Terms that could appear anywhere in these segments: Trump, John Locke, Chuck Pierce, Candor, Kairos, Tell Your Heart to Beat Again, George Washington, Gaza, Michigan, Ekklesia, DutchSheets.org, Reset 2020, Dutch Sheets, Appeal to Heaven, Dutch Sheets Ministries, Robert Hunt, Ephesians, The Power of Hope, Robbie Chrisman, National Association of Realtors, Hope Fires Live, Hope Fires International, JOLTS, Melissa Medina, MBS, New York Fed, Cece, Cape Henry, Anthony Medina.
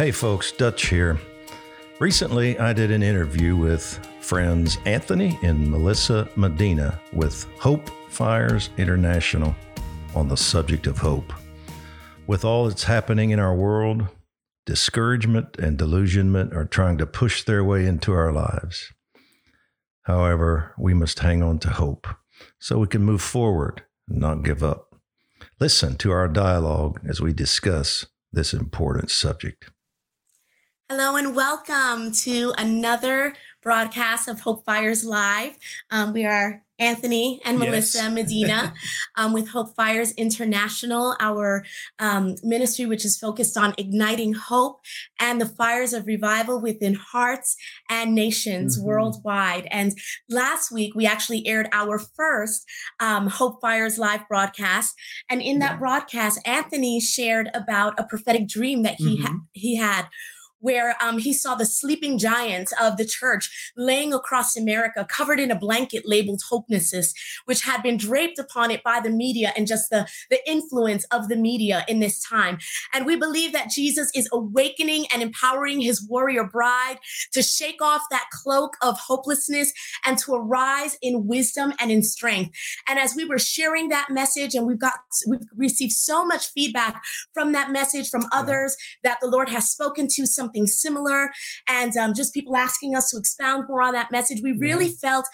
Hey folks, Dutch here. Recently, I did an interview with friends Anthony and Melissa Medina with Hope Fires International on the subject of hope. With all that's happening in our world, discouragement and delusionment are trying to push their way into our lives. However, we must hang on to hope so we can move forward and not give up. Listen to our dialogue as we discuss this important subject. Hello and welcome to another broadcast of Hope Fires Live. We are Anthony and Melissa Medina with Hope Fires International, our ministry which is focused on igniting hope and the fires of revival within hearts and nations worldwide. And last week, we actually aired our first Hope Fires Live broadcast. And in that broadcast, Anthony shared about a prophetic dream that he had. Where he saw the sleeping giants of the church laying across America, covered in a blanket labeled hopelessness, which had been draped upon it by the media and just the influence of the media in this time. And we believe that Jesus is awakening and empowering his warrior bride to shake off that cloak of hopelessness and to arise in wisdom and in strength. And as we were sharing that message, and we've received so much feedback from that message from others that the Lord has spoken to, some something similar, and just people asking us to expound more on that message. We really felt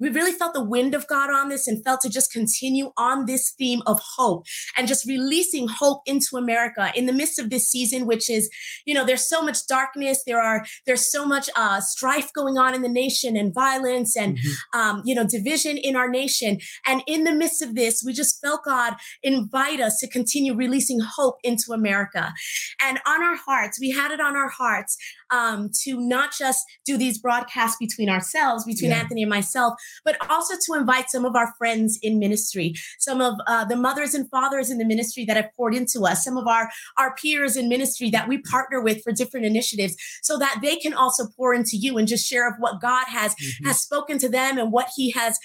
the wind of God on this, and felt to just continue on this theme of hope and just releasing hope into America in the midst of this season, which is, you know, there's so much darkness, there's so much strife going on in the nation, and violence, and division in our nation. And in the midst of this, we just felt God invite us to continue releasing hope into America. And on our hearts, we had it on our hearts to not just do these broadcasts between ourselves, between Anthony and myself, but also to invite some of our friends in ministry, some of the mothers and fathers in the ministry that have poured into us, some of our peers in ministry that we partner with for different initiatives, so that they can also pour into you and just share of what God has spoken to them and what he has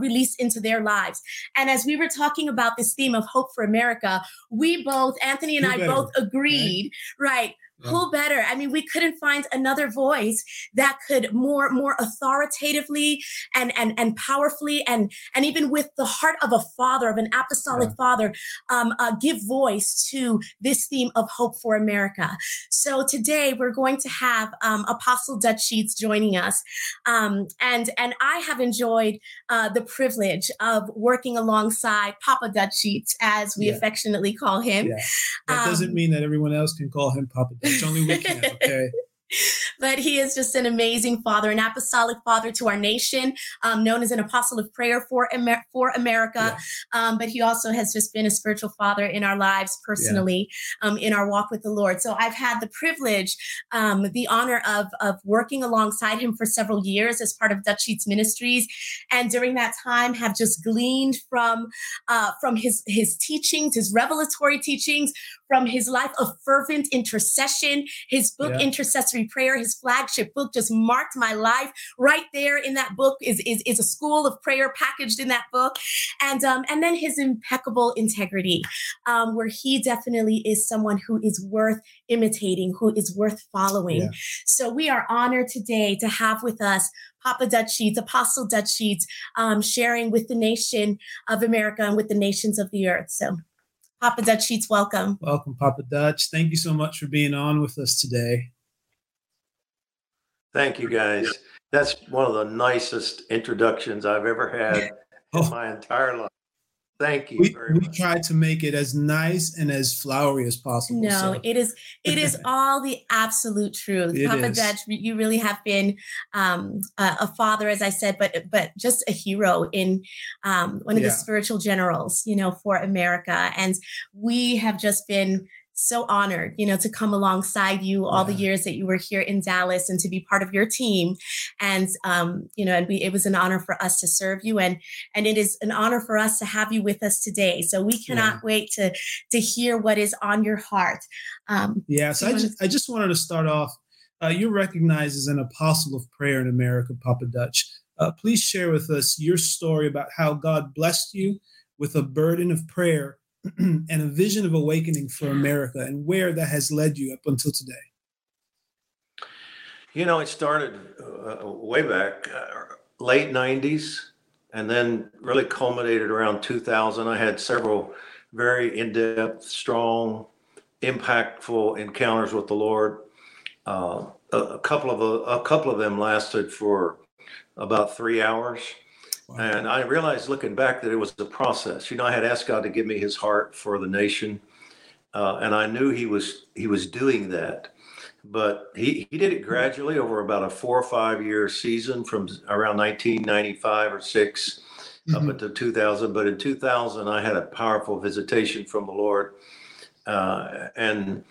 released into their lives. And as we were talking about this theme of hope for America, we both, Anthony and I both agreed, right? Who better? I mean, we couldn't find another voice that could more authoritatively and powerfully and even with the heart of a father, of an apostolic father, give voice to this theme of hope for America. So today we're going to have Apostle Dutch Sheets joining us. And I have enjoyed the privilege of working alongside Papa Dutch Sheets, as we affectionately call him. Yeah. That doesn't mean that everyone else can call him Papa Dutch. It's only we can, okay? But he is just an amazing father, an apostolic father to our nation, known as an apostle of prayer for America. Yeah. But he also has just been a spiritual father in our lives personally, in our walk with the Lord. So I've had the privilege, the honor of working alongside him for several years as part of Dutch Sheets Ministries. And during that time have just gleaned from his teachings, his revelatory teachings, from his life of fervent intercession, his book, Intercessory Prayer, his flagship book, just marked my life. Right there in that book is a school of prayer packaged in that book. And then his impeccable integrity, where he definitely is someone who is worth imitating, who is worth following. Yeah. So we are honored today to have with us Papa Dutch Sheets, Apostle Dutch Sheets, sharing with the nation of America and with the nations of the earth. So Papa Dutch Sheets, welcome. Welcome, Papa Dutch. Thank you so much for being on with us today. Thank you, guys. That's one of the nicest introductions I've ever had in my entire life. Thank you very much. We tried to make it as nice and as flowery as possible. No, so. It is all the absolute truth. Papa Dutch, you really have been a father, as I said, but just a hero in one of the spiritual generals, you know, for America. And we have just been so honored, you know, to come alongside you all the years that you were here in Dallas and to be part of your team. And, you know, and it was an honor for us to serve you. And it is an honor for us to have you with us today. So we cannot wait to hear what is on your heart. So I just wanted to start off. You're recognized as an apostle of prayer in America, Papa Dutch. Please share with us your story about how God blessed you with a burden of prayer and a vision of awakening for America and where that has led you up until today? You know, it started way back, late 90s, and then really culminated around 2000. I had several very in-depth, strong, impactful encounters with the Lord. A couple of them lasted for about 3 hours. Wow. And I realized looking back that it was a process. You know, I had asked God to give me his heart for the nation. And I knew he was doing that. But he did it gradually over about a 4 or 5 year season from around 1995 or six up until 2000. But in 2000, I had a powerful visitation from the Lord. You know,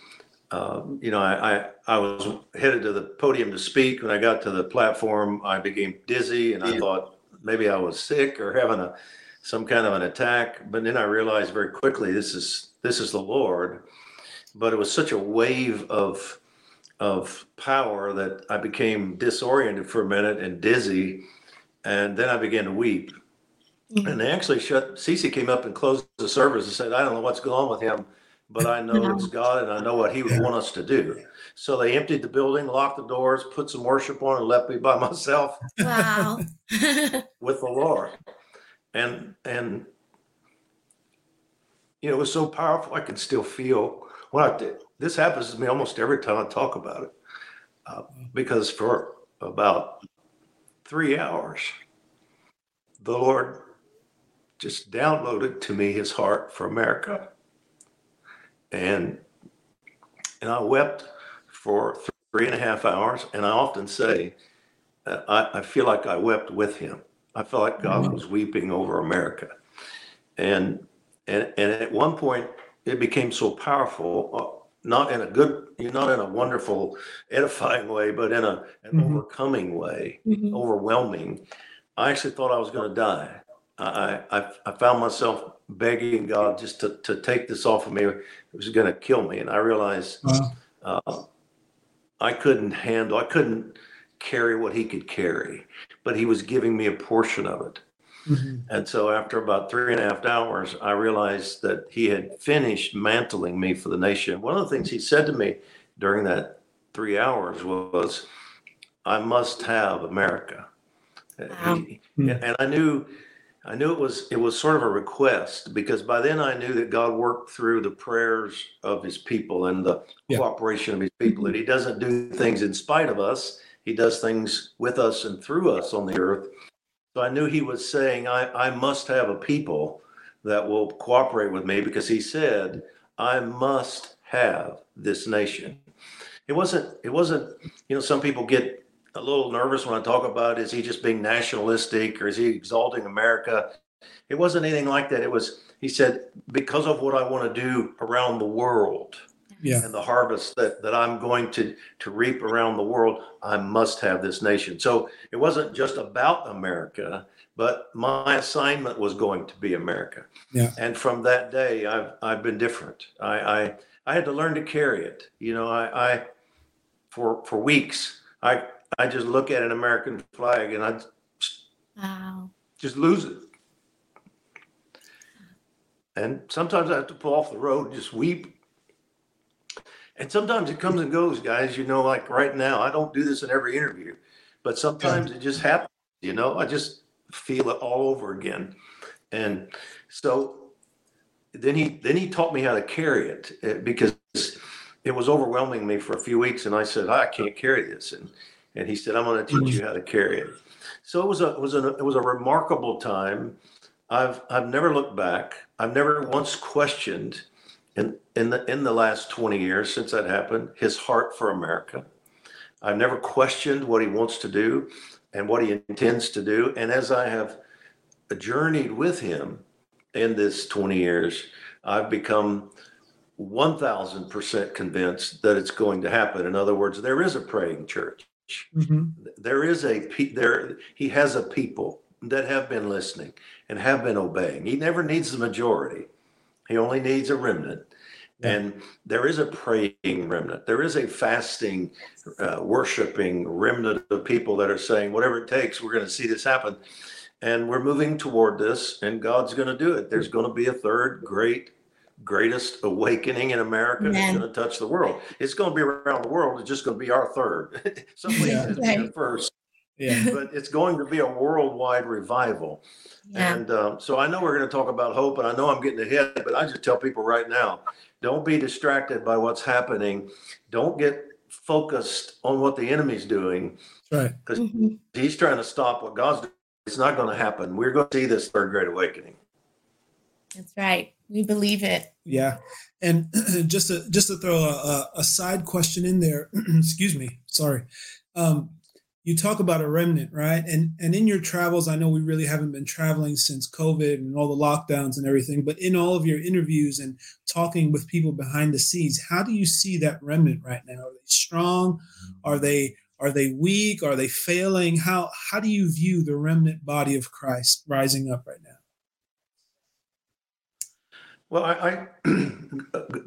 I was headed to the podium to speak. When I got to the platform, I became dizzy and I thought, maybe I was sick or having some kind of an attack, but then I realized very quickly this is the Lord. But it was such a wave of power that I became disoriented for a minute and dizzy, and then I began to weep. Mm-hmm. And they actually Cece came up and closed the service and said, "I don't know what's going on with him, but I know it's God and I know what he would want us to do." So they emptied the building, locked the doors, put some worship on, and left me by myself. Wow. With the Lord. And you know, it was so powerful. I could still feel this happens to me almost every time I talk about it, because for about 3 hours, the Lord just downloaded to me his heart for America. And I wept for 3.5 hours. And I often say, I feel like I wept with him. I felt like God was weeping over America. And at one point it became so powerful, not in a good, not in a wonderful, edifying way, but in an overcoming way, overwhelming. I actually thought I was going to die. I found myself begging God just to take this off of me. It was going to kill me. And I realized I couldn't carry what he could carry, but he was giving me a portion of it. Mm-hmm. And so after about 3.5 hours, I realized that he had finished mantling me for the nation. One of the things he said to me during that 3 hours was, "I must have America." Wow. And I knew it was sort of a request, because by then I knew that God worked through the prayers of his people and the cooperation of his people, that he doesn't do things in spite of us. He does things with us and through us on the earth. So I knew he was saying, I must have a people that will cooperate with me, because he said, I must have this nation. It wasn't, you know, some people get a little nervous when I talk about, is he just being nationalistic or is he exalting America? It wasn't anything like that. It was, he said, because of what I want to do around the world and the harvest that I'm going to reap around the world, I must have this nation. So it wasn't just about America, but my assignment was going to be America. Yeah. And from that day, I've been different. I had to learn to carry it. You know, I for weeks, I just look at an American flag and I just lose it. And sometimes I have to pull off the road and just weep. And sometimes it comes and goes, guys. You know, like right now, I don't do this in every interview, but sometimes it just happens, you know. I just feel it all over again. And so then he taught me how to carry it, because it was overwhelming me for a few weeks. And I said, I can't carry this. And he said, I'm going to teach you how to carry it. So it was a remarkable time. I've never looked back. I've never once questioned in the last 20 years since that happened, his heart for America. I've never questioned what he wants to do and what he intends to do. And as I have journeyed with him in this 20 years, I've become 1,000% convinced that it's going to happen. In other words, there is a praying church. Mm-hmm. He has a people that have been listening and have been obeying. He never needs the majority. He only needs a remnant. Yeah. And there is a praying remnant. There is a fasting, worshiping remnant of people that are saying, whatever it takes, we're going to see this happen. And we're moving toward this, and God's going to do it. There's going to be a third great greatest awakening in America is going to touch the world. It's going to be around the world. It's just going to be our third. Some places it's the first. Yeah. But it's going to be a worldwide revival. Yeah. And so I know we're going to talk about hope, and I know I'm getting ahead, but I just tell people right now, don't be distracted by what's happening. Don't get focused on what the enemy's doing. Right. Because he's trying to stop what God's doing. It's not going to happen. We're going to see this third great awakening. That's right. We believe it. Yeah. And just to throw a side question in there, excuse me, sorry. You talk about a remnant, right? And in your travels, I know we really haven't been traveling since COVID and all the lockdowns and everything, but in all of your interviews and talking with people behind the scenes, how do you see that remnant right now? Are they strong? Are they weak? Are they failing? How do you view the remnant body of Christ rising up right now? Well,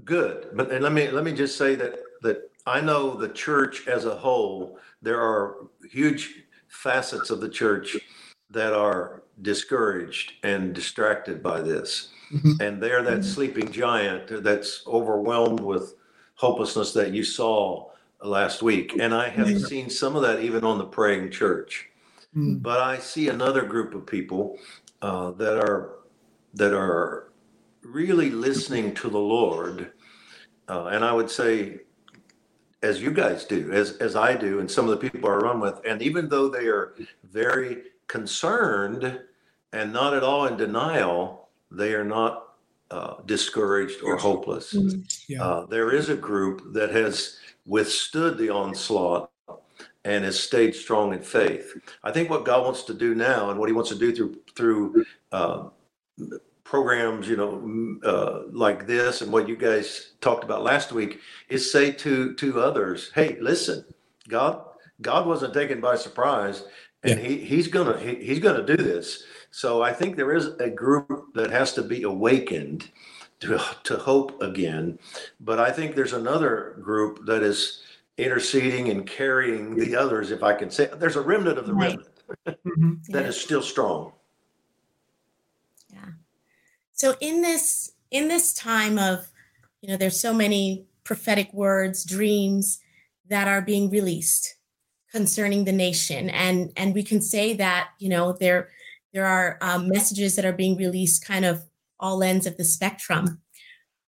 good, but and let me just say that I know the church as a whole, there are huge facets of the church that are discouraged and distracted by this. And they're that sleeping giant that's overwhelmed with hopelessness that you saw last week. And I have seen some of that even on the praying church. But I see another group of people that are really listening to the Lord. And I would say, as you guys do, as I do, and some of the people I run with, and even though they are very concerned and not at all in denial, they are not discouraged or hopeless. Yeah. There is a group that has withstood the onslaught and has stayed strong in faith. I think what God wants to do now, and what he wants to do through programs, like this, and what you guys talked about last week, is say to others, hey, listen, God wasn't taken by surprise, and he's gonna do this. So I think there is a group that has to be awakened to hope again, but I think there's another group that is interceding and carrying the others, if I can say. There's a remnant of the remnant that is still strong. So in this time of, there's so many prophetic words, dreams that are being released concerning the nation. And we can say that, there are messages that are being released kind of all ends of the spectrum.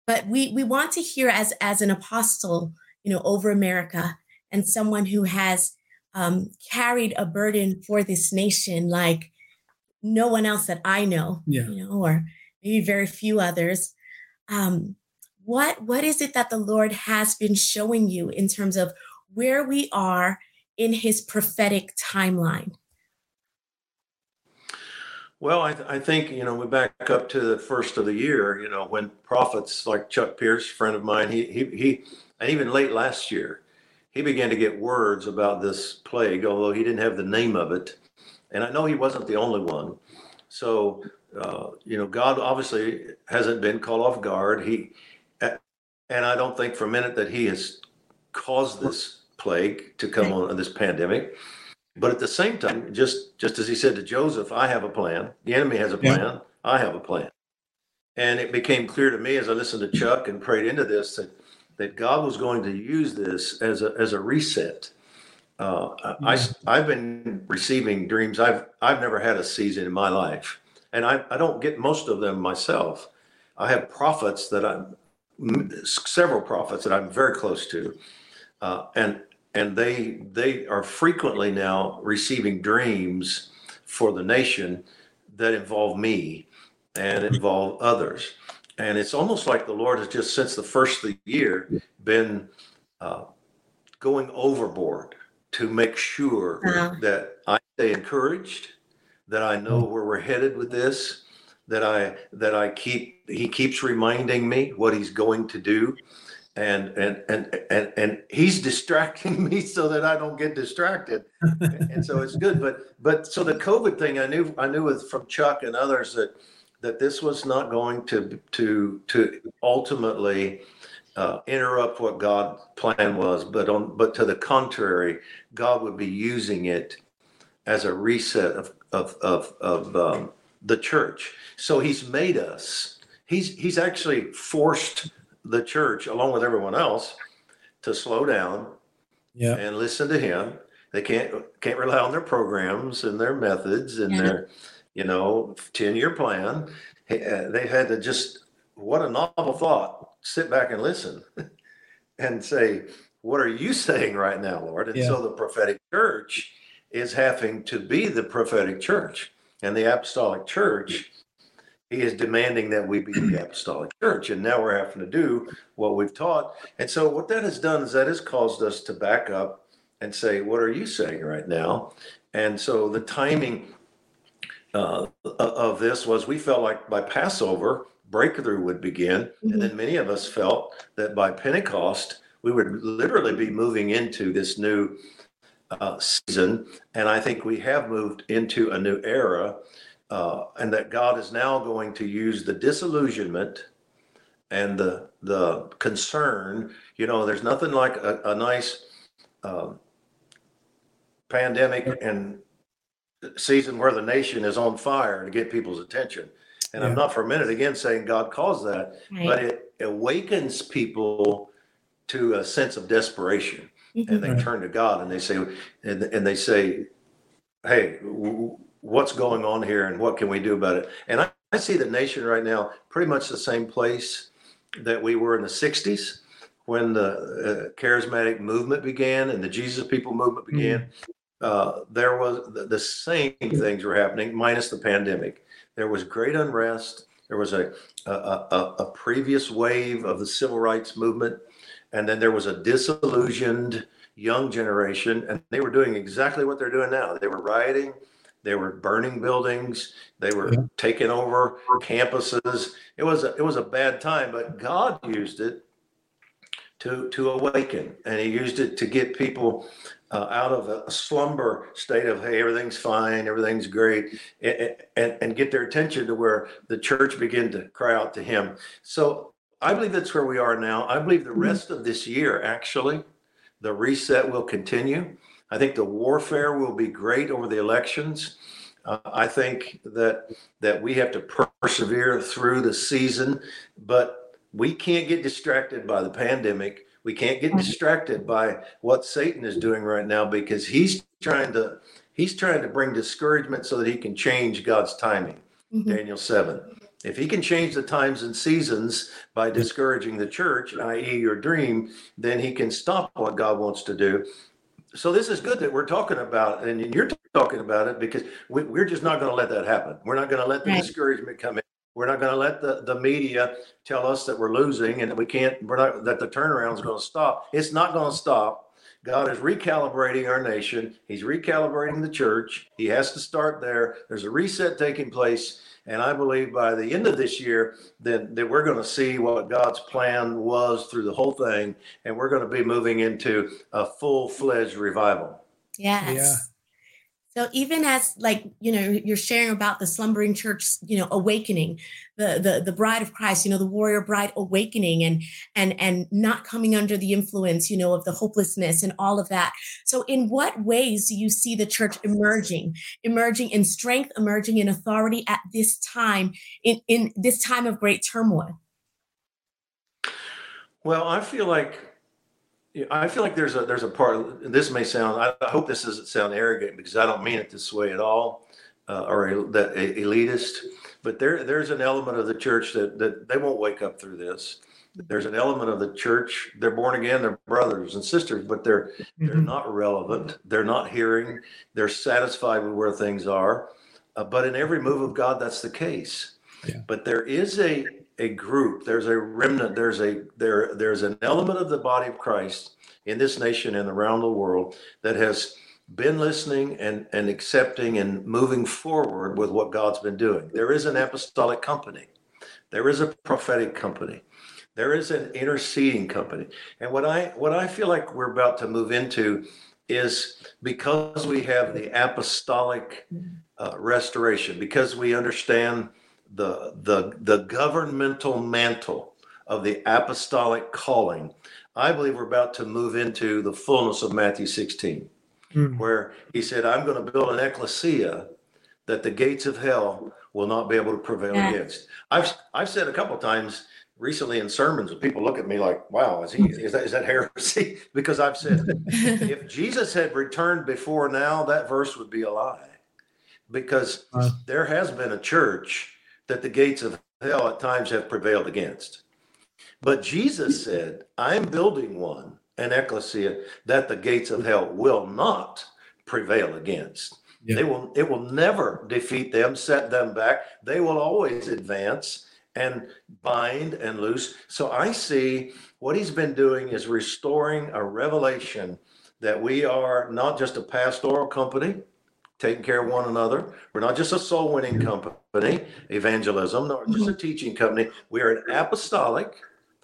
But we want to hear as an apostle, over America, and someone who has carried a burden for this nation like no one else that I know, or maybe very few others. What is it that the Lord has been showing you in terms of where we are in his prophetic timeline? Well, I think, we back up to the first of the year, when prophets like Chuck Pierce, friend of mine, he and even late last year, he began to get words about this plague, although he didn't have the name of it. And I know he wasn't the only one. So, God obviously hasn't been caught off guard. And I don't think for a minute that he has caused this plague to come on, this pandemic. But at the same time, just as he said to Joseph, I have a plan. The enemy has a plan. Yeah. I have a plan. And it became clear to me as I listened to Chuck and prayed into this that God was going to use this as a reset. I've been receiving dreams. I've never had a season in my life. And I don't get most of them myself. I have prophets several prophets that I'm very close to. And they are frequently now receiving dreams for the nation that involve me and involve others. And it's almost like the Lord has just since the first of the year been going overboard to make sure that I stay encouraged, that I know where we're headed with this, he keeps reminding me what he's going to do. And he's distracting me so that I don't get distracted. And so it's good, but so the COVID thing, I knew from Chuck and others that this was not going to ultimately interrupt what God's plan was, but to the contrary, God would be using it as a reset of the church. So he's made us, he's actually forced the church, along with everyone else, to slow down and listen to him. They can't rely on their programs and their methods and their, 10-year plan. They had to just, what a novel thought, sit back and listen and say, what are you saying right now, Lord? And so the prophetic church is having to be the prophetic church. And the apostolic church, he is demanding that we be the apostolic church. And now we're having to do what we've taught. And so what that has done is that has caused us to back up and say, what are you saying right now? And so the timing of this was, we felt like by Passover, breakthrough would begin. Mm-hmm. And then many of us felt that by Pentecost, we would literally be moving into this new season. And I think we have moved into a new era, and that God is now going to use the disillusionment and the concern. You know, there's nothing like a nice pandemic and season where the nation is on fire to get people's attention. And I'm not for a minute again saying God caused that, but it awakens people to a sense of desperation, and they turn to God and they say, hey, what's going on here and what can we do about it? And I see the nation right now pretty much the same place that we were in the 60s when the charismatic movement began and the Jesus people movement began. There was the same things were happening, minus the pandemic. There was great unrest. There was a previous wave of the civil rights movement. And then there was a disillusioned young generation, and they were doing exactly what they're doing now. They were rioting, they were burning buildings, they were taking over campuses. It was a bad time, but God used it to awaken, and he used it to get people out of a slumber state of, hey, everything's fine, everything's great, and get their attention to where the church began to cry out to him. So I believe that's where we are now. I believe the rest of this year, actually, the reset will continue. I think the warfare will be great over the elections. I think that we have to persevere through the season, but we can't get distracted by the pandemic. We can't get distracted by what Satan is doing right now, because he's trying to bring discouragement so that he can change God's timing. Daniel 7. If he can change the times and seasons by discouraging the church, i.e. your dream, then he can stop what God wants to do. So this is good that we're talking about it, and you're talking about it, because we're just not going to let that happen. We're not going to let the discouragement come in. We're not going to let the media tell us that we're losing and that that the turnaround is going to stop. It's not going to stop. God is recalibrating our nation. He's recalibrating the church. He has to start there. There's a reset taking place. And I believe by the end of this year that we're going to see what God's plan was through the whole thing, and we're going to be moving into a full-fledged revival. Yes. Yeah. So even as you're sharing about the slumbering church, awakening, the bride of Christ, the warrior bride awakening and not coming under the influence, of the hopelessness and all of that. So in what ways do you see the church emerging in strength, emerging in authority at this time, in this time of great turmoil? Well, I feel like there's a part, this may sound, I hope this doesn't sound arrogant, because I don't mean it this way at all, or elitist. But there's an element of the church that they won't wake up through this. There's an element of the church, they're born again, they're brothers and sisters, but they're not relevant. They're not hearing. They're satisfied with where things are. But in every move of God, that's the case. Yeah. But there is a group, there's a remnant, there's an element of the body of Christ in this nation and around the world that has been listening and accepting and moving forward with what God's been doing. There is an apostolic company. There is a prophetic company. There is an interceding company. And what I feel like we're about to move into is, because we have the apostolic restoration, because we understand the governmental mantle of the apostolic calling, I believe we're about to move into the fullness of Matthew 16. Where he said, I'm going to build an Ekklesia that the gates of hell will not be able to prevail against. I've said a couple of times recently in sermons, people look at me like, wow, is that heresy? Because I've said, if Jesus had returned before now, that verse would be a lie. Because there has been a church that the gates of hell at times have prevailed against. But Jesus said, I'm building one, an Ekklesia, that the gates of hell will not prevail against. Yeah. It will never defeat them, set them back. They will always advance and bind and loose. So I see what he's been doing is restoring a revelation that we are not just a pastoral company, taking care of one another. We're not just a soul winning company, evangelism, nor just a teaching company. We are an apostolic,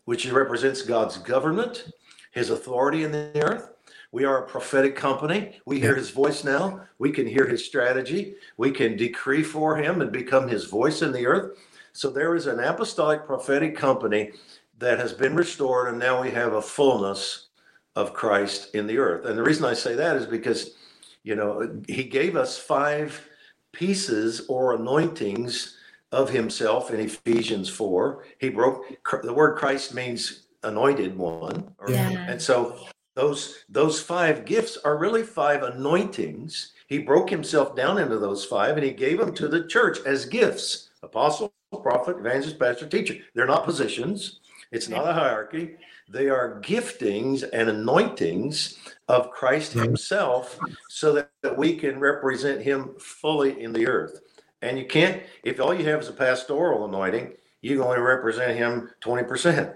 which represents God's government, his authority in the earth. We are a prophetic company. We hear his voice now. We can hear his strategy. We can decree for him and become his voice in the earth. So there is an apostolic prophetic company that has been restored, and now we have a fullness of Christ in the earth. And the reason I say that is because, you know, he gave us 5 pieces or anointings of himself in Ephesians 4. He broke the word Christ means anointed one. And so those 5 gifts are really 5 anointings. He broke himself down into those 5, and he gave them to the church as gifts: apostle, prophet, evangelist, pastor, teacher. They're not positions. It's not a hierarchy. They are giftings and anointings of Christ himself, so that we can represent him fully in the earth. And you can't, if all you have is a pastoral anointing, you can only represent him 20%.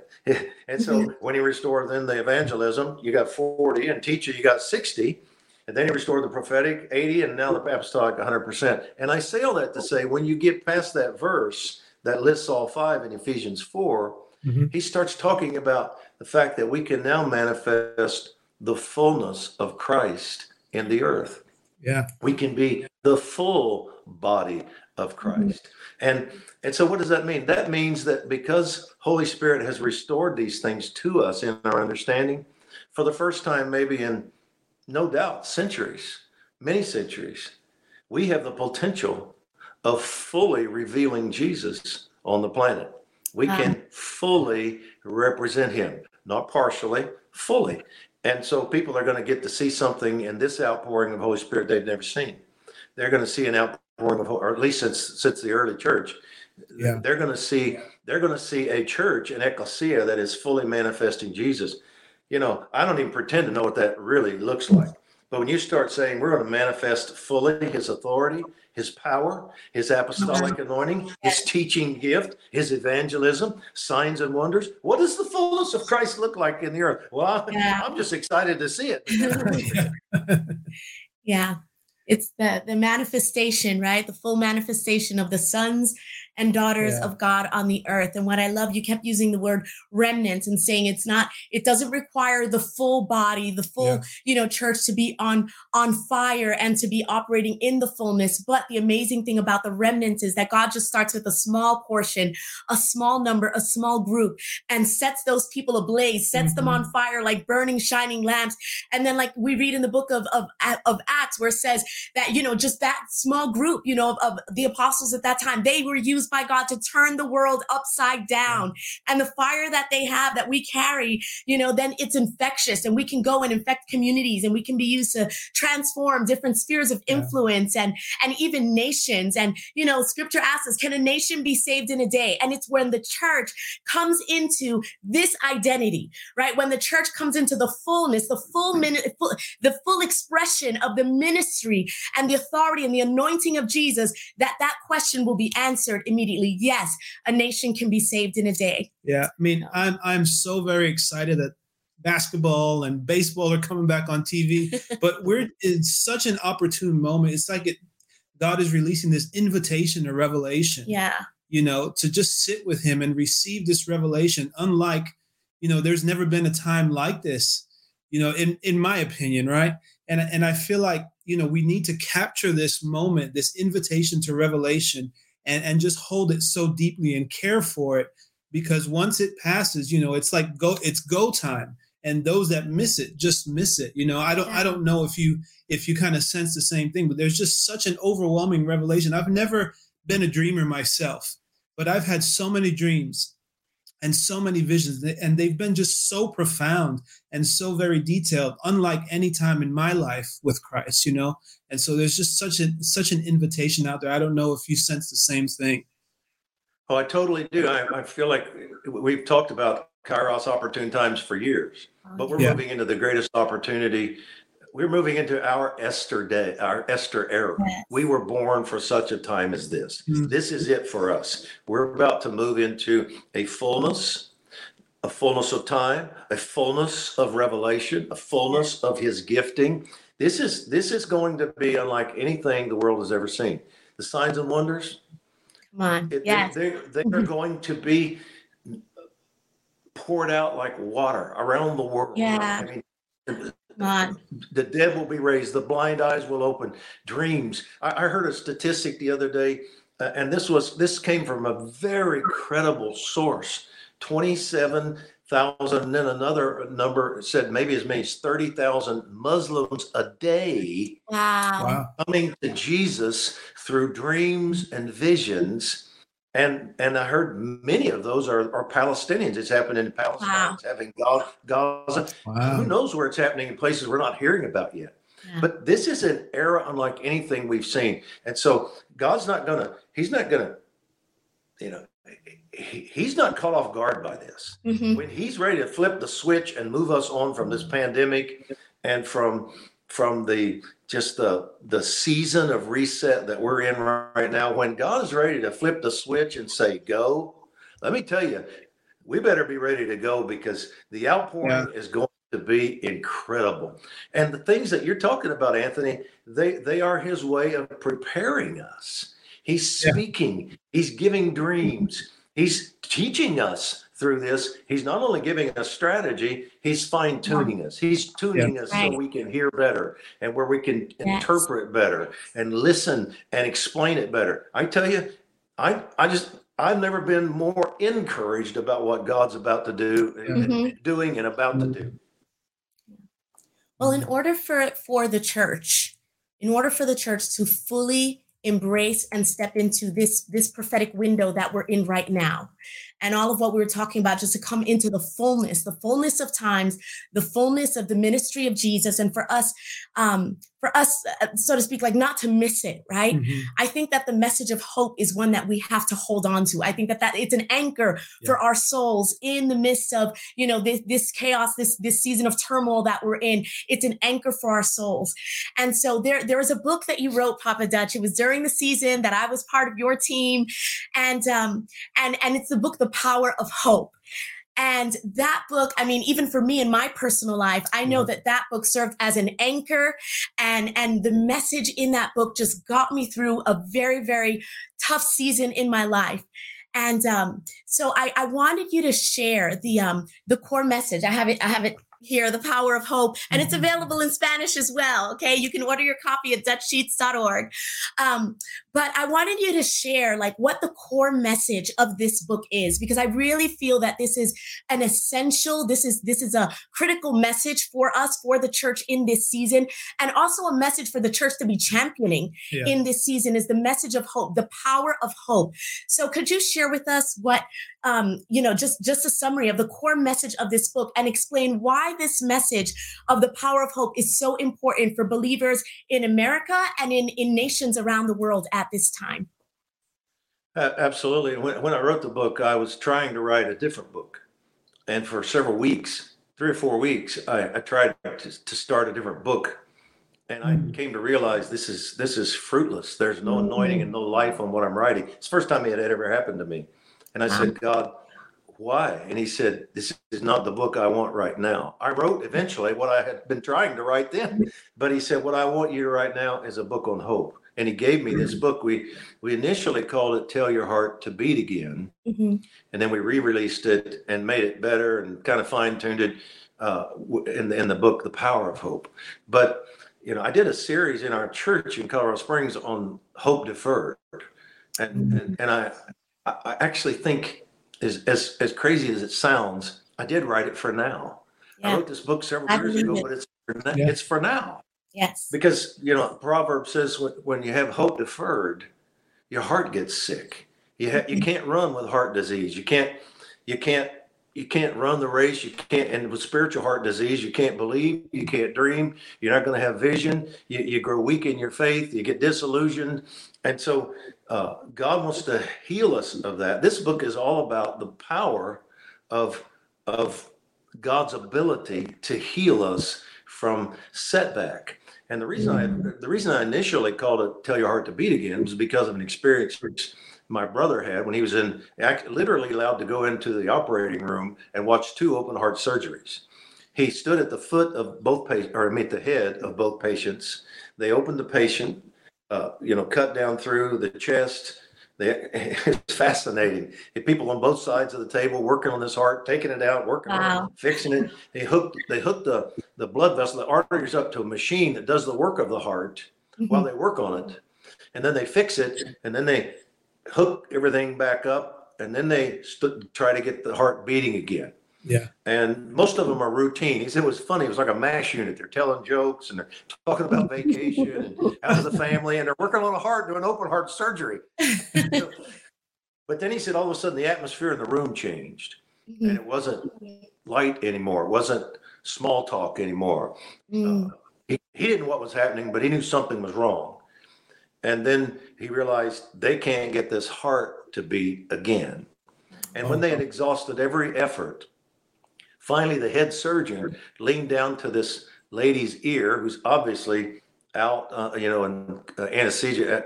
And so when he restored then the evangelism, you got 40, and teacher, you got 60. And then he restored the prophetic 80, and now the apostolic 100%. And I say all that to say, when you get past that verse that lists all 5 in Ephesians 4, he starts talking about the fact that we can now manifest the fullness of Christ in the earth. Yeah, we can be the full body of Christ. And so what does that mean? That means that because Holy Spirit has restored these things to us in our understanding, for the first time maybe in, no doubt, centuries, many centuries, we have the potential of fully revealing Jesus on the planet. We can fully represent him, not partially, fully. And so people are going to get to see something in this outpouring of Holy Spirit they've never seen. They're going to see an outpouring of, or at least since the early church, they're going to see a church, an Ekklesia, that is fully manifesting Jesus. You know, I don't even pretend to know what that really looks like. But when you start saying we're going to manifest fully his authority, his power, his apostolic anointing, his teaching gift, his evangelism, signs and wonders. What does the fullness of Christ look like in the earth? Well, I'm just excited to see it. It's the manifestation, right? The full manifestation of the sons and daughters of God on the earth. And what I love, you kept using the word remnants and saying it's not, it doesn't require the full body, the full, you know, church to be on fire and to be operating in the fullness. But the amazing thing about the remnants is that God just starts with a small portion, a small number, a small group, and sets those people ablaze, sets them on fire, like burning, shining lamps. And then like we read in the book of Acts, where it says that, you know, just that small group, you know, of the apostles at that time, they were used by God to turn the world upside down. And the fire that they have, that we carry, you know, then it's infectious, and we can go and infect communities, and we can be used to transform different spheres of influence and even nations. And, you know, scripture asks us, can a nation be saved in a day? And it's when the church comes into this identity, right? When the church comes into the fullness, the full expression of the ministry and the authority and the anointing of Jesus, that question will be answered immediately. Yes, a nation can be saved in a day. Yeah, I mean, I'm so very excited that basketball and baseball are coming back on TV, but we're in such an opportune moment. It's like God is releasing this invitation to revelation, you know, to just sit with him and receive this revelation. Unlike, you know, there's never been a time like this, you know, in my opinion, right? And I feel like, you know, we need to capture this moment, this invitation to revelation, and just hold it so deeply and care for it, because once it passes, you know, it's like go time. and those that miss it just miss it. You know, I don't know if you kind of sense the same thing, but there's just such an overwhelming revelation. I've never been a dreamer myself, but I've had so many dreams and so many visions, and they've been just so profound and so very detailed, unlike any time in my life with Christ, you know? And so there's just such an invitation out there. I don't know if you sense the same thing. Oh, I totally do. I feel like we've talked about Kairos opportune times for years, but we're moving into the greatest opportunity. We're moving into our Esther day, our Esther era. Yes. We were born for such a time as this. Mm-hmm. This is it for us. We're about to move into a fullness of time, a fullness of revelation, a fullness of his gifting. This is going to be unlike anything the world has ever seen. The signs and wonders. Come on. They are going to be poured out like water around the world. Yeah. I mean, the dead will be raised. The blind eyes will open. Dreams. I heard a statistic the other day, and this came from a very credible source. 27,000, and then another number said maybe as many as 30,000 Muslims a day coming to Jesus through dreams and visions. And I heard many of those are Palestinians. It's happening in Palestine. Wow. It's happening in Gaza. Wow. Who knows where it's happening in places we're not hearing about yet. Yeah. But this is an era unlike anything we've seen. And so God's not going to, he's not caught off guard by this. Mm-hmm. When he's ready to flip the switch and move us on from this pandemic and from the just the season of reset that we're in right now, when God is ready to flip the switch and say, go, let me tell you, we better be ready to go, because the outpouring is going to be incredible. And the things that you're talking about, Anthony, they are his way of preparing us. He's speaking, he's giving dreams, he's teaching us through this. He's not only giving us strategy, he's fine-tuning us. He's tuning us so we can hear better and where we can interpret better and listen and explain it better. I tell you, I've never been more encouraged about what God's about to do, and doing and about to do. Well, in order for the church to fully embrace and step into this prophetic window that we're in right now, and all of what we were talking about, just to come into the fullness of times, the fullness of the ministry of Jesus, and for us, so to speak, like not to miss it, right? Mm-hmm. I think that the message of hope is one that we have to hold on to. I think that it's an anchor for our souls in the midst of, this chaos, this season of turmoil that we're in. It's an anchor for our souls. And so there was a book that you wrote, Papa Dutch. It was during the season that I was part of your team, and it's the book, The Power of Hope. And that book, I mean, even for me in my personal life, I know that book served as an anchor, and the message in that book just got me through a very, very tough season in my life. And so I wanted you to share the core message. I have it here, The Power of Hope, and it's available in Spanish as well. Okay, you can order your copy at DutchSheets.org. But I wanted you to share like what the core message of this book is, because I really feel that this is an essential, this is a critical message for us, for the church in this season, and also a message for the church to be championing in this season is the message of hope, the power of hope. So could you share with us what just a summary of the core message of this book, and explain why this message of the power of hope is so important for believers in America and in nations around the world at this time? Absolutely. When I wrote the book, I was trying to write a different book. And for several weeks, 3 or 4 weeks, I tried to start a different book. And I came to realize this is fruitless. There's no anointing and no life on what I'm writing. It's the first time it had ever happened to me. And I said, God, why? And he said, this is not the book I want right now. I wrote eventually what I had been trying to write then. But he said, what I want you to write now is a book on hope. And he gave me this book. We initially called it Tell Your Heart to Beat Again. Mm-hmm. And then we re-released it and made it better and kind of fine-tuned it in the book, The Power of Hope. But, I did a series in our church in Colorado Springs on hope deferred. And I actually think, as crazy as it sounds, I did write it for now. I wrote this book several years ago, but it's for now. Yes. Because, you know, proverb says when you have hope deferred, your heart gets sick. You can't run with heart disease. You can't run the race. You can't, and with spiritual heart disease, you can't believe, you can't dream, you're not going to have vision. You grow weak in your faith, you get disillusioned. And so God wants to heal us of that. This book is all about the power of God's ability to heal us from setback. And the reason I initially called it Tell Your Heart to Beat Again was because of an experience my brother had when he was literally allowed to go into the operating room and watch 2 open heart surgeries. He stood at the foot of both patients, the head of both patients. They opened the patient, cut down through the chest. It's fascinating. People on both sides of the table working on this heart, taking it out, working on it, fixing it. They hooked the blood vessel, the arteries up to a machine that does the work of the heart while they work on it. And then they fix it, and then they hook everything back up, and then they try to get the heart beating again. Yeah. And most of them are routine. He said it was funny. It was like a MASH unit. They're telling jokes and they're talking about vacation and out of the family, and they're working on a heart, doing open heart surgery. But then he said all of a sudden the atmosphere in the room changed, and it wasn't light anymore. It wasn't small talk anymore. He didn't know what was happening, but he knew something was wrong. And then he realized they can't get this heart to beat again. And when they had exhausted every effort, finally, the head surgeon leaned down to this lady's ear, who's obviously out, under anesthesia.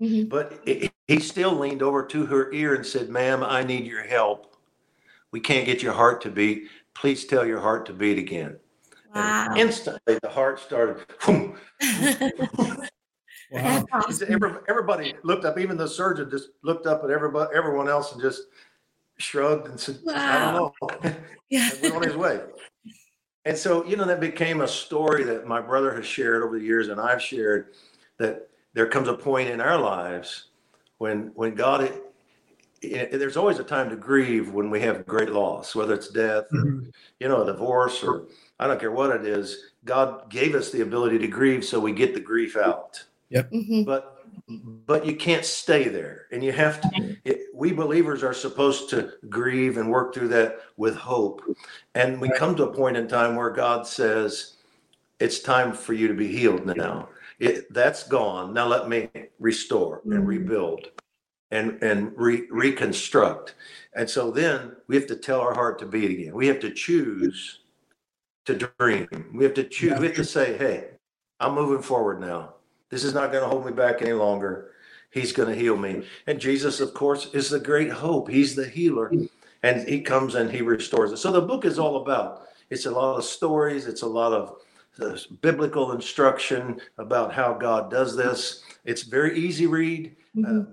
Mm-hmm. But he still leaned over to her ear and said, "Ma'am, I need your help. We can't get your heart to beat. Please tell your heart to beat again." Wow. And instantly, the heart started. Wow. Everybody looked up, even the surgeon just looked up at everyone else and just shrugged and said, "Wow. I don't know." Yeah. And went on his way. And so, that became a story that my brother has shared over the years, and I've shared, that there comes a point in our lives when God, there's always a time to grieve when we have great loss, whether it's death or, a divorce, or I don't care what it is. God gave us the ability to grieve, so we get the grief out. Yep. Mm-hmm. But you can't stay there, and you have to. We believers are supposed to grieve and work through that with hope, and we come to a point in time where God says, "It's time for you to be healed now. That's gone. Now let me restore and rebuild, and reconstruct." And so then we have to tell our heart to beat again. We have to choose to dream. We have to choose. Yeah. We have to say, "Hey, I'm moving forward now. This is not going to hold me back any longer. He's going to heal me." And Jesus, of course, is the great hope. He's the healer. And he comes and he restores us. So the book is all about, it's a lot of stories. It's a lot of biblical instruction about how God does this. It's very easy read.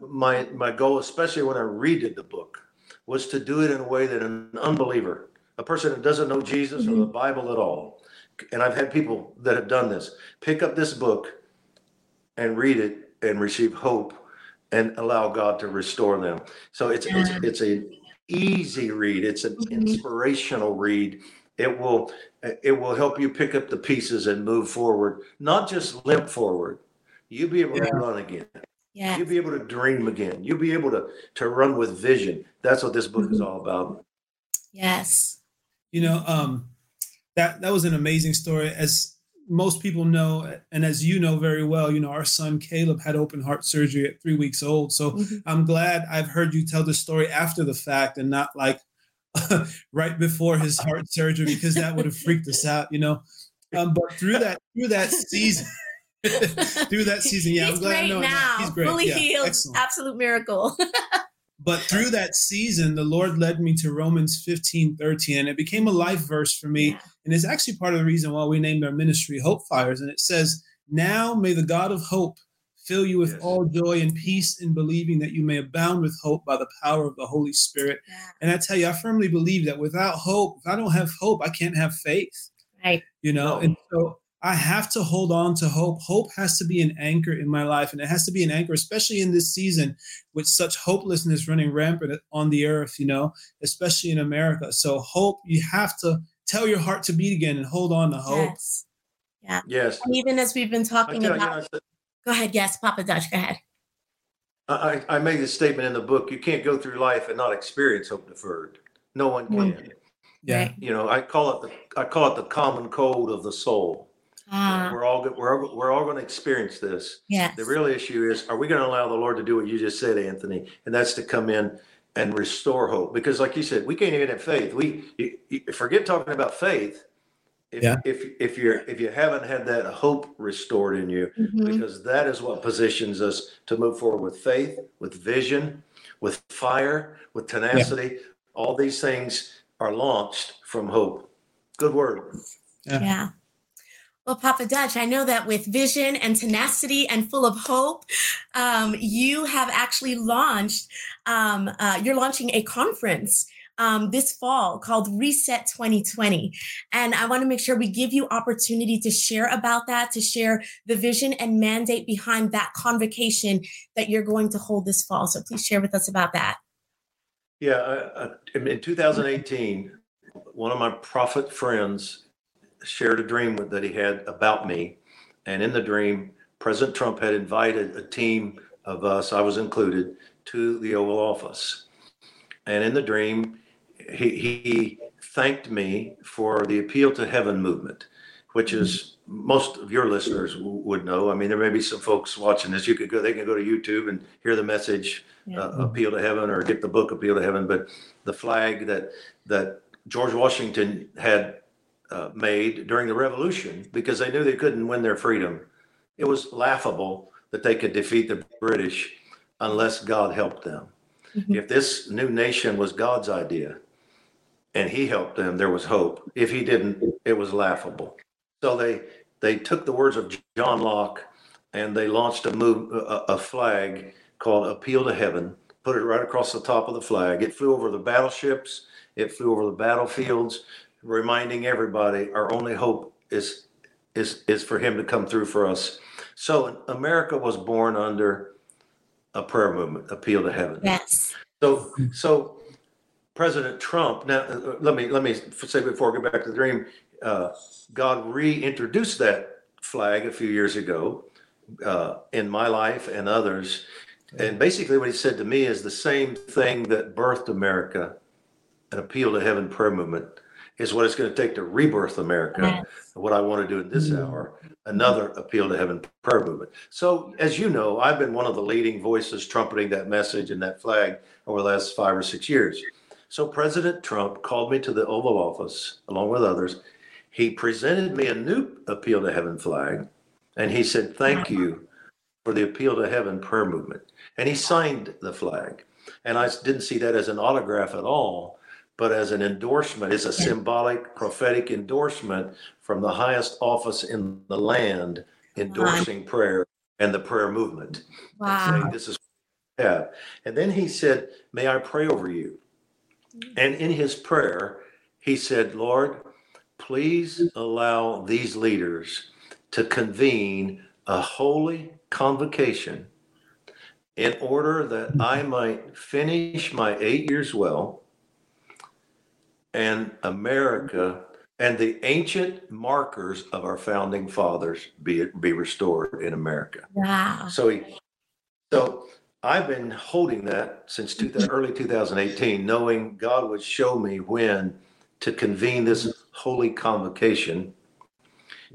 My goal, especially when I redid the book, was to do it in a way that an unbeliever, a person who doesn't know Jesus or the Bible at all, and I've had people that have done this, pick up this book and read it and receive hope and allow God to restore them. So it's an easy read. It's an inspirational read. It will help you pick up the pieces and move forward, not just limp forward. You'll be able to run again. Yeah. You'll be able to dream again. You'll be able to run with vision. That's what this book is all about. Yes. That was an amazing story. As most people know, and as you know very well, our son Caleb had open heart surgery at 3 weeks old. So I'm glad I've heard you tell the story after the fact and not like right before his heart surgery, because that would have freaked us out, But through that season, yeah, he's I'm glad great I know now. He's great. Fully healed, excellent. Absolute miracle. But through that season, the Lord led me to Romans 15:13, and it became a life verse for me. And it's actually part of the reason why we named our ministry Hope Fires. And it says, "Now may the God of hope fill you with all joy and peace in believing, that you may abound with hope by the power of the Holy Spirit." And I tell you, I firmly believe that without hope, if I don't have hope, I can't have faith. Right. And so I have to hold on to hope. Hope has to be an anchor in my life, and it has to be an anchor, especially in this season with such hopelessness running rampant on the earth, especially in America. So hope, you have to tell your heart to beat again and hold on to hope. Yes. Yeah. Yes. And even as we've been talking about, go ahead. Yes, Papa Dutch, go ahead. I made this statement in the book. You can't go through life and not experience hope deferred. No one can. Mm-hmm. Yeah. I call it the common cold of the soul. We're all going to experience this. Yes. The real issue is, are we going to allow the Lord to do what you just said, Anthony? And that's to come in and restore hope. Because like you said, we can't even have faith. You forget talking about faith. If you haven't had that hope restored in you, mm-hmm. because that is what positions us to move forward with faith, with vision, with fire, with tenacity. Yeah. All these things are launched from hope. Good word. Yeah. Well, Papa Dutch, I know that with vision and tenacity and full of hope, you have actually launched, you're launching a conference this fall called Reset 2020. And I want to make sure we give you opportunity to share about that, to share the vision and mandate behind that convocation that you're going to hold this fall. So please share with us about that. Yeah. In 2018, one of my prophet friends shared a dream that he had about me. And in the dream, President Trump had invited a team of us, I was included, to the Oval Office. And in the dream, he thanked me for the Appeal to Heaven movement, which is most of your listeners would know. I mean, there may be some folks watching this. They can go to YouTube and hear the message, Appeal to Heaven, or get the book Appeal to Heaven. But the flag that George Washington had made during the Revolution, because they knew they couldn't win their freedom. It was laughable that they could defeat the British unless God helped them. Mm-hmm. If this new nation was God's idea and he helped them, there was hope. If he didn't, it was laughable. So they took the words of John Locke and they launched a flag called Appeal to Heaven, put it right across the top of the flag. It flew over the battleships. It flew over the battlefields, reminding everybody our only hope is for him to come through for us. So America was born under a prayer movement, Appeal to Heaven. Yes. So President Trump. Now, let me say before I go back to the dream, God reintroduced that flag a few years ago in my life and others. And basically, what he said to me is the same thing that birthed America, an Appeal to Heaven prayer movement, is what it's going to take to rebirth America. Yes. What I want to do in this hour, another Appeal to Heaven prayer movement. So as you know, I've been one of the leading voices trumpeting that message and that flag over the last 5 or 6 years. So President Trump called me to the Oval Office along with others. He presented me a new Appeal to Heaven flag. And he said, thank you for the Appeal to Heaven prayer movement. And he signed the flag. And I didn't see that as an autograph at all, but as an endorsement. It's a symbolic, prophetic endorsement from the highest office in the land, endorsing prayer and the prayer movement. Wow. And saying, this is what we have. And then he said, may I pray over you? And in his prayer, he said, Lord, please allow these leaders to convene a holy convocation in order that I might finish my 8 years well, and America and the ancient markers of our founding fathers be restored in America. Wow. So I've been holding that since early 2018, knowing God would show me when to convene this holy convocation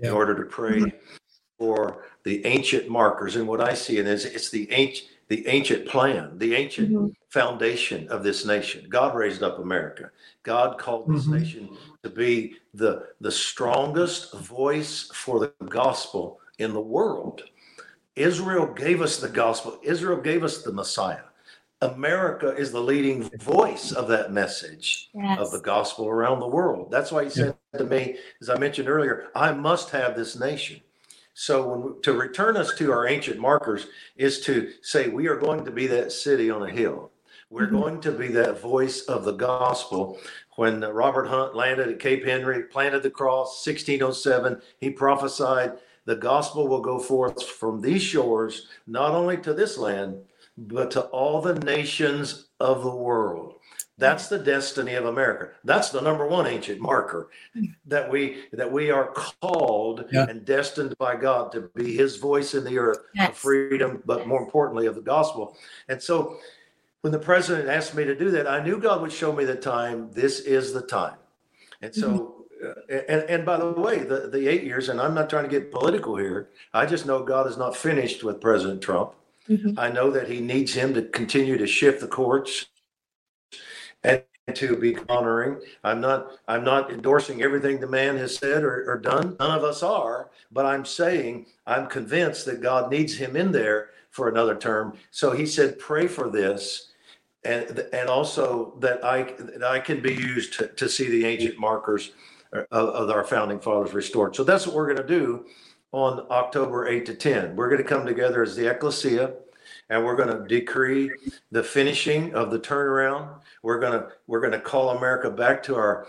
in order to pray for the ancient markers. And what I see in this, it's the ancient plan, the ancient foundation of this nation. God raised up America. God called this nation to be the strongest voice for the gospel in the world. Israel gave us the gospel. Israel gave us the Messiah. America is the leading voice of that message of the gospel around the world. That's why he said to me, as I mentioned earlier, I must have this nation. So to return us to our ancient markers is to say we are going to be that city on a hill. We're going to be that voice of the gospel when Robert Hunt landed at Cape Henry, planted the cross, 1607, he prophesied, the gospel will go forth from these shores, not only to this land, but to all the nations of the world. That's the destiny of America. That's the number one ancient marker, that we are called and destined by God to be his voice in the earth of freedom, but more importantly of the gospel. And so when the president asked me to do that, I knew God would show me the time. This is the time. And so, and by the way, the 8 years, and I'm not trying to get political here. I just know God is not finished with President Trump. Mm-hmm. I know that he needs him to continue to shift the courts and to be honoring. I'm not endorsing everything the man has said or done. None of us are, but I'm saying I'm convinced that God needs him in there for another term. So he said, pray for this. And also that I can be used to see the ancient markers of our founding fathers restored. So that's what we're going to do on October 8 to 10. We're going to come together as the Ekklesia, and we're going to decree the finishing of the turnaround. We're going to call America back to our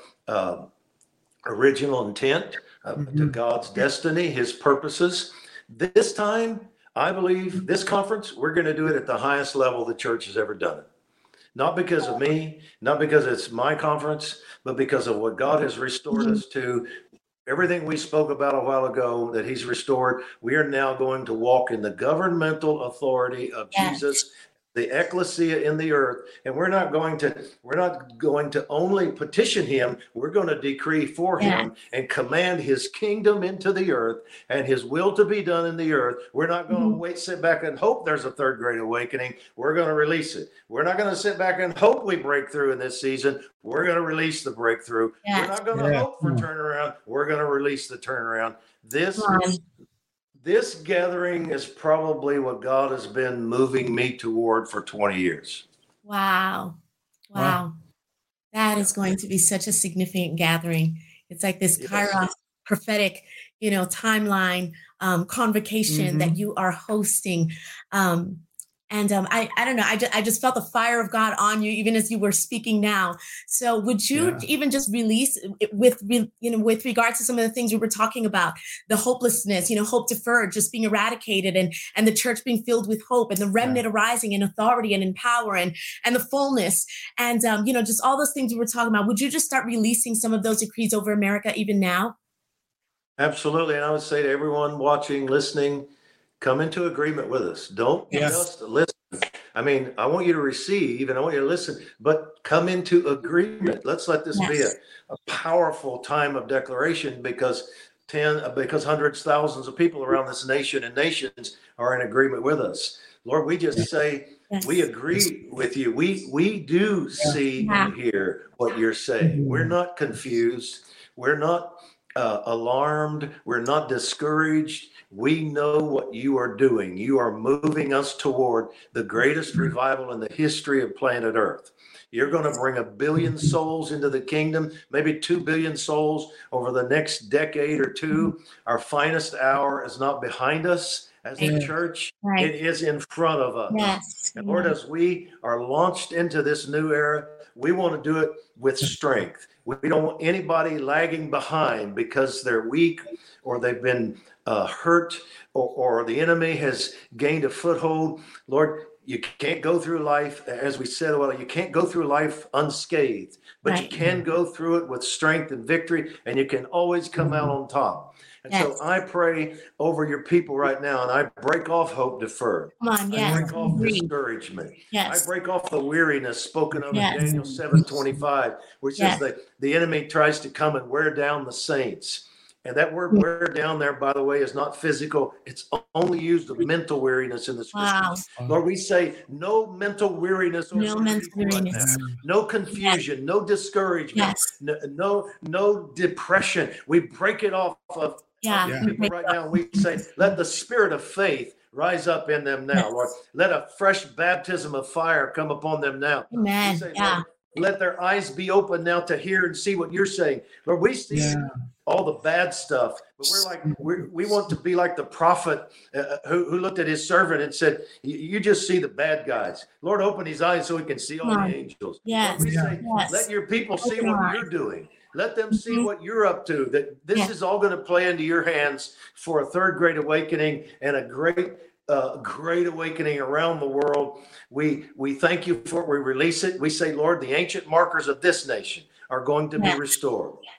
original intent, to God's destiny, his purposes. This time, I believe, this conference, we're going to do it at the highest level the church has ever done it. Not because of me, not because it's my conference, but because of what God has restored us to. Everything we spoke about a while ago that he's restored, we are now going to walk in the governmental authority of Jesus, the Ekklesia in the earth. And we're not going to only petition him. We're going to decree for him and command his kingdom into the earth and his will to be done in the earth. We're not going to wait, sit back and hope there's a third great awakening. We're going to release it. We're not going to sit back and hope we break through in this season. We're going to release the breakthrough. Yeah. We're not going to hope for turnaround. We're going to release the turnaround. This gathering is probably what God has been moving me toward for 20 years. Wow. That is going to be such a significant gathering. It's like this Kairos prophetic, timeline convocation that you are hosting. I don't know. I just felt the fire of God on you, even as you were speaking now. So would you even just release with regards to some of the things we were talking about, the hopelessness, hope deferred, just being eradicated and the church being filled with hope and the remnant arising in authority and in power and the fullness and, just all those things we were talking about. Would you just start releasing some of those decrees over America even now? Absolutely. And I would say to everyone watching, listening, come into agreement with us. Don't just listen. I mean, I want you to receive and I want you to listen, but come into agreement. Let's let this be a powerful time of declaration because hundreds, thousands of people around this nation and nations are in agreement with us. Lord, we just say, we agree with you. We do see and hear what you're saying. We're not confused. We're not alarmed. We're not discouraged. We know what you are doing. You are moving us toward the greatest revival in the history of planet Earth. You're going to bring 1 billion souls into the kingdom, maybe 2 billion souls over the next decade or two. Our finest hour is not behind us as the church. Right. It is in front of us. Yes. And Lord, as we are launched into this new era, we want to do it with strength. We don't want anybody lagging behind because they're weak or they've been hurt or the enemy has gained a foothold. Lord, you can't go through life, as we said, you can't go through life unscathed, but you can go through it with strength and victory, and you can always come out on top. And so I pray over your people right now, and I break off hope deferred. I break off discouragement. I break off the weariness spoken of in Daniel 7:25, which is that the enemy tries to come and wear down the saints. And that word wear down there, by the way, is not physical. It's only used of mental weariness in the scriptures. Wow. Lord, we say no mental weariness. No mental weariness. Right, no confusion, no discouragement, no depression. We break it off of people right now. We say, let the spirit of faith rise up in them now, Lord. Let a fresh baptism of fire come upon them now. Amen. We say, let their eyes be open now to hear and see what you're saying. But we see all the bad stuff. But we're like, we want to be like the prophet who looked at his servant and said, you just see the bad guys. Lord, open his eyes so he can see all the angels. Yes. But we say, let your people see what you're doing. Let them see what you're up to, that this is all going to play into your hands for a third great awakening and a great awakening around the world. We thank you for it. We release it. We say, Lord, the ancient markers of this nation are going to be restored. Yes.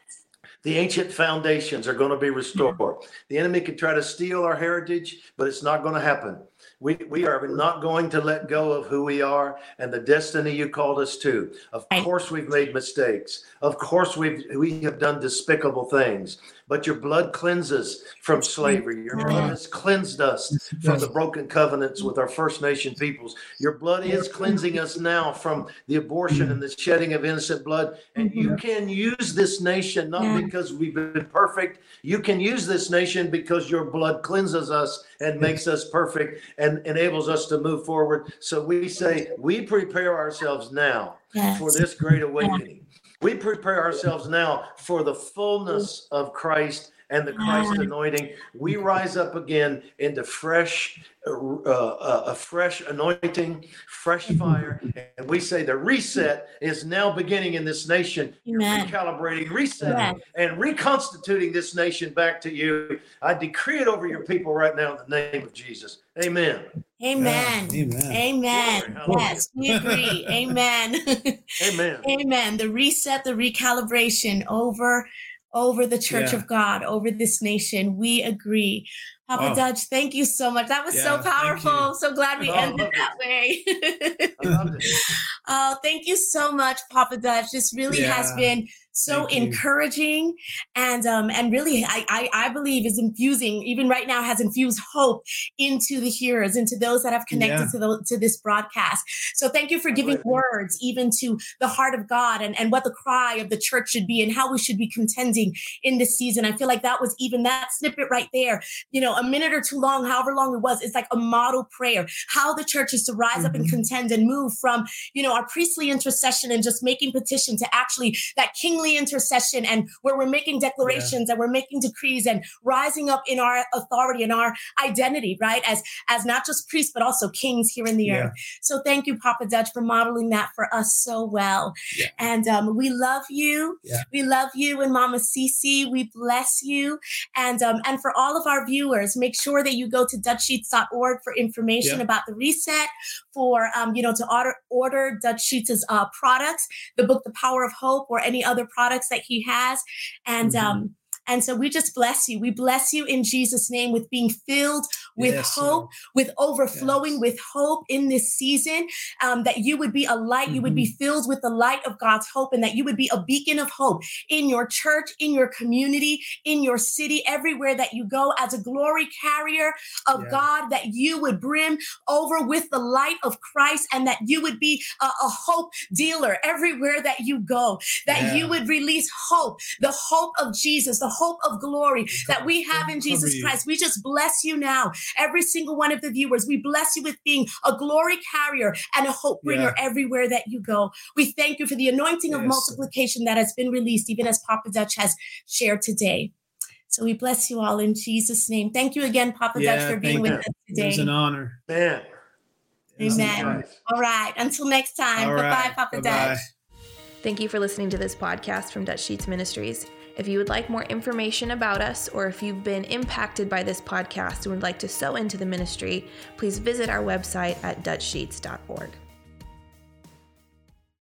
The ancient foundations are going to be restored. Yes. The enemy can try to steal our heritage, but it's not going to happen. We are not going to let go of who we are and the destiny you called us to. Of course, we've made mistakes. Of course, we have done despicable things. But your blood cleanses from slavery. Your blood has cleansed us from the broken covenants with our First Nation peoples. Your blood is cleansing us now from the abortion and the shedding of innocent blood. And you can use this nation, not because we've been perfect. You can use this nation because your blood cleanses us and makes us perfect and enables us to move forward. So we say, we prepare ourselves now for this great awakening. We prepare ourselves now for the fullness of Christ and the Christ anointing. We rise up again into a fresh anointing, fresh fire. And we say the reset is now beginning in this nation. You're recalibrating, resetting, and reconstituting this nation back to you. I decree it over your people right now in the name of Jesus. Amen. Amen. Yeah, amen. Amen. Glory, yes, we agree. Amen. Amen. Amen. The reset, the recalibration over the Church of God, over this nation. We agree. Papa Dutch, thank you so much. That was so powerful. So glad we ended that way. I loved it. Oh, thank you so much, Papa Dutch. This really has been so encouraging and really, I believe is infusing, even right now has infused hope into the hearers, into those that have connected to this broadcast. So thank you for giving words even to the heart of God and what the cry of the church should be and how we should be contending in this season. I feel like that was even that snippet right there, you know, a minute or two long, however long it was, it's like a model prayer, how the church is to rise up and contend and move from, you know, our priestly intercession and just making petition to actually that kingly intercession and where we're making declarations and we're making decrees and rising up in our authority and our identity, right? As not just priests, but also kings here in the earth. So thank you, Papa Dutch, for modeling that for us so well. Yeah. And we love you. Yeah. We love you and Mama Cece. We bless you. And for all of our viewers, make sure that you go to DutchSheets.org for information about the reset, for, you know, to order Dutch Sheets' products, the book, The Power of Hope, or any other products that he has. And and so we just bless you. We bless you in Jesus' name with being filled with hope, with overflowing with hope in this season, that you would be a light, you would be filled with the light of God's hope, and that you would be a beacon of hope in your church, in your community, in your city, everywhere that you go as a glory carrier of God, that you would brim over with the light of Christ, and that you would be a hope dealer everywhere that you go, that you would release hope, the hope of Jesus, the hope of glory that we have in Jesus Christ. We just bless you now. Every single one of the viewers, we bless you with being a glory carrier and a hope bringer everywhere that you go. We thank you for the anointing of multiplication that has been released, even as Papa Dutch has shared today. So we bless you all in Jesus' name. Thank you again, Papa Dutch, for being with us today. It was an honor. Man. Amen. All right. Until next time. All bye-bye, Papa Dutch. Thank you for listening to this podcast from Dutch Sheets Ministries. If you would like more information about us, or if you've been impacted by this podcast and would like to sow into the ministry, please visit our website at DutchSheets.org.